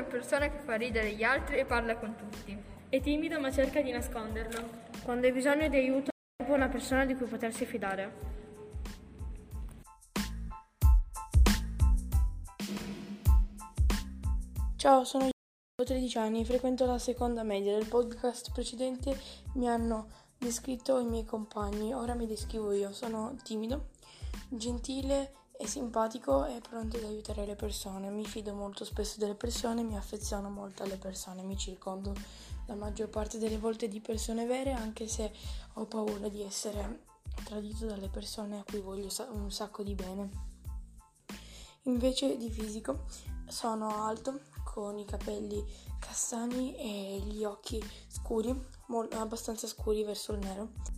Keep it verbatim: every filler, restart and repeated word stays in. una persona che fa ridere gli altri e parla con tutti. È timido ma cerca di nasconderlo. Quando hai bisogno di aiuto, è una persona di cui potersi fidare. Ciao, sono io, ho tredici anni, frequento la seconda media. Nel podcast precedente mi hanno descritto i miei compagni, ora mi descrivo io. Sono timido, gentile e simpatico e pronto ad aiutare le persone. Mi fido molto spesso delle persone, mi affeziono molto alle persone, mi circondo la maggior parte delle volte di persone vere, anche se ho paura di essere tradito dalle persone a cui voglio un sacco di bene. Invece di fisico, sono alto, con i capelli castani e gli occhi scuri, abbastanza scuri verso il nero.